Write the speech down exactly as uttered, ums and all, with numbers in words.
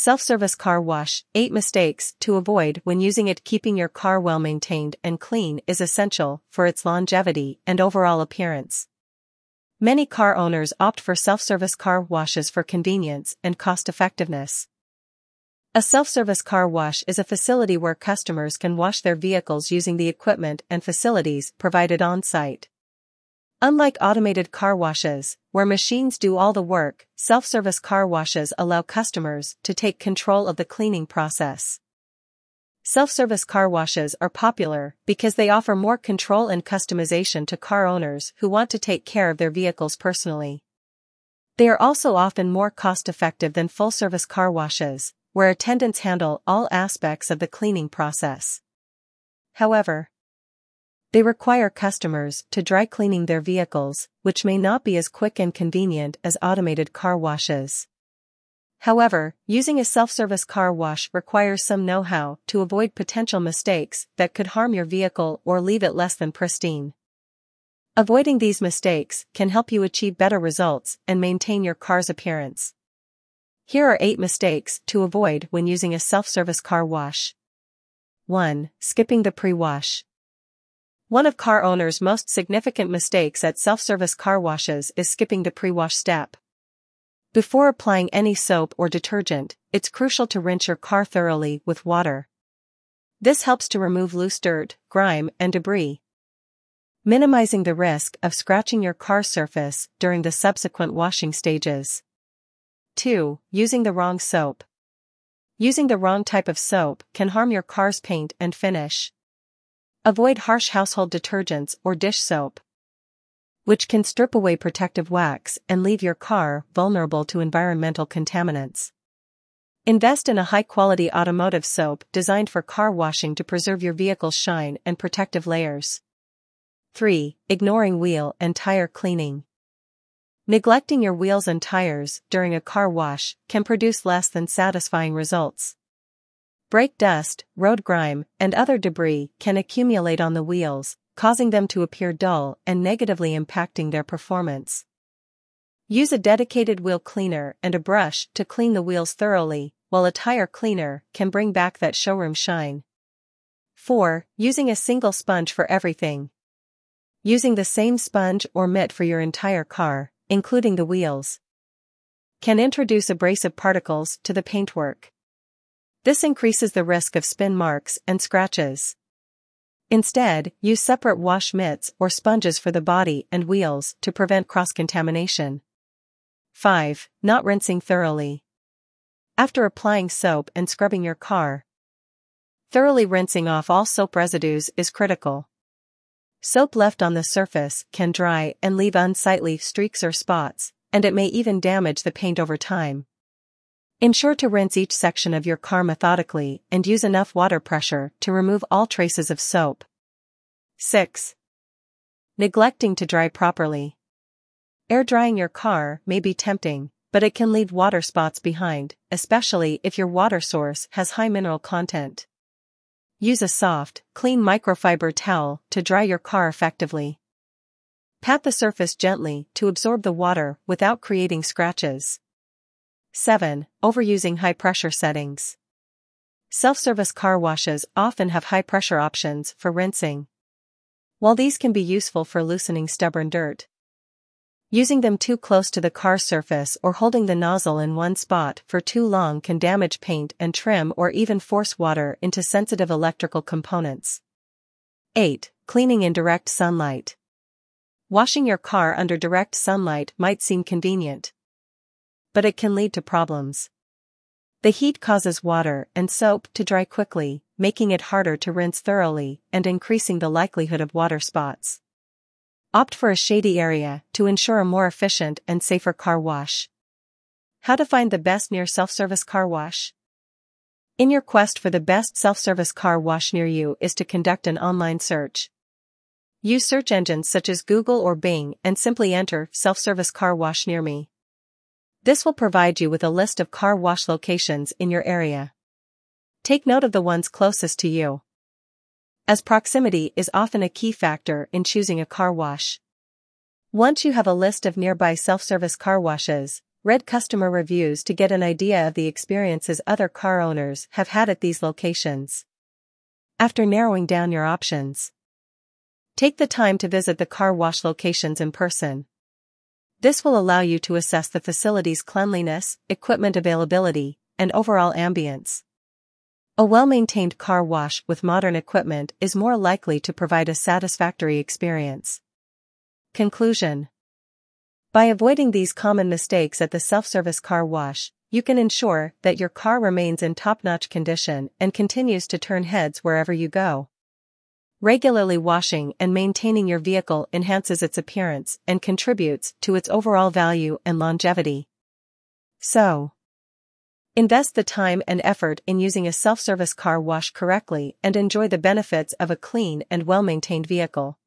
Self-service car wash, eight mistakes to avoid when using it. Keeping your car well maintained and clean is essential for its longevity and overall appearance. Many car owners opt for self-service car washes for convenience and cost-effectiveness. A self-service car wash is a facility where customers can wash their vehicles using the equipment and facilities provided on-site. Unlike automated car washes, where machines do all the work, self-service car washes allow customers to take control of the cleaning process. Self-service car washes are popular because they offer more control and customization to car owners who want to take care of their vehicles personally. They are also often more cost-effective than full-service car washes, where attendants handle all aspects of the cleaning process. However, they require customers to dry cleaning their vehicles, which may not be as quick and convenient as automated car washes. However, using a self-service car wash requires some know-how to avoid potential mistakes that could harm your vehicle or leave it less than pristine. Avoiding these mistakes can help you achieve better results and maintain your car's appearance. Here are eight mistakes to avoid when using a self-service car wash. one. Skipping the pre-wash. One of car owners' most significant mistakes at self-service car washes is skipping the pre-wash step. Before applying any soap or detergent, it's crucial to rinse your car thoroughly with water. This helps to remove loose dirt, grime, and debris, minimizing the risk of scratching your car surface during the subsequent washing stages. two. Using the wrong soap. Using the wrong type of soap can harm your car's paint and finish. Avoid harsh household detergents or dish soap, which can strip away protective wax and leave your car vulnerable to environmental contaminants. Invest in a high-quality automotive soap designed for car washing to preserve your vehicle's shine and protective layers. three. Ignoring wheel and tire cleaning. Neglecting your wheels and tires during a car wash can produce less than satisfying results. Brake dust, road grime, and other debris can accumulate on the wheels, causing them to appear dull and negatively impacting their performance. Use a dedicated wheel cleaner and a brush to clean the wheels thoroughly, while a tire cleaner can bring back that showroom shine. four. Using a single sponge for everything. Using the same sponge or mitt for your entire car, including the wheels, can introduce abrasive particles to the paintwork. This increases the risk of spin marks and scratches. Instead, use separate wash mitts or sponges for the body and wheels to prevent cross-contamination. five. Not rinsing thoroughly. After applying soap and scrubbing your car, thoroughly rinsing off all soap residues is critical. Soap left on the surface can dry and leave unsightly streaks or spots, and it may even damage the paint over time. Ensure to rinse each section of your car methodically and use enough water pressure to remove all traces of soap. six. Neglecting to dry properly. Air drying your car may be tempting, but it can leave water spots behind, especially if your water source has high mineral content. Use a soft, clean microfiber towel to dry your car effectively. Pat the surface gently to absorb the water without creating scratches. seven. Overusing high-pressure settings. Self-service car washes often have high-pressure options for rinsing. While these can be useful for loosening stubborn dirt, using them too close to the car surface or holding the nozzle in one spot for too long can damage paint and trim or even force water into sensitive electrical components. eight. Cleaning in direct sunlight. Washing your car under direct sunlight might seem convenient, but it can lead to problems. The heat causes water and soap to dry quickly, making it harder to rinse thoroughly and increasing the likelihood of water spots. Opt for a shady area to ensure a more efficient and safer car wash. How to find the best near self-service car wash? In your quest for the best self-service car wash near you is to conduct an online search. Use search engines such as Google or Bing and simply enter self-service car wash near me. This will provide you with a list of car wash locations in your area. Take note of the ones closest to you, as proximity is often a key factor in choosing a car wash. Once you have a list of nearby self-service car washes, Read customer reviews to get an idea of the experiences other car owners have had at these locations. After narrowing down your options, take the time to visit the car wash locations in person. This will allow you to assess the facility's cleanliness, equipment availability, and overall ambience. A well-maintained car wash with modern equipment is more likely to provide a satisfactory experience. Conclusion. By avoiding these common mistakes at the self-service car wash, you can ensure that your car remains in top-notch condition and continues to turn heads wherever you go. Regularly washing and maintaining your vehicle enhances its appearance and contributes to its overall value and longevity. So, invest the time and effort in using a self-service car wash correctly and enjoy the benefits of a clean and well-maintained vehicle.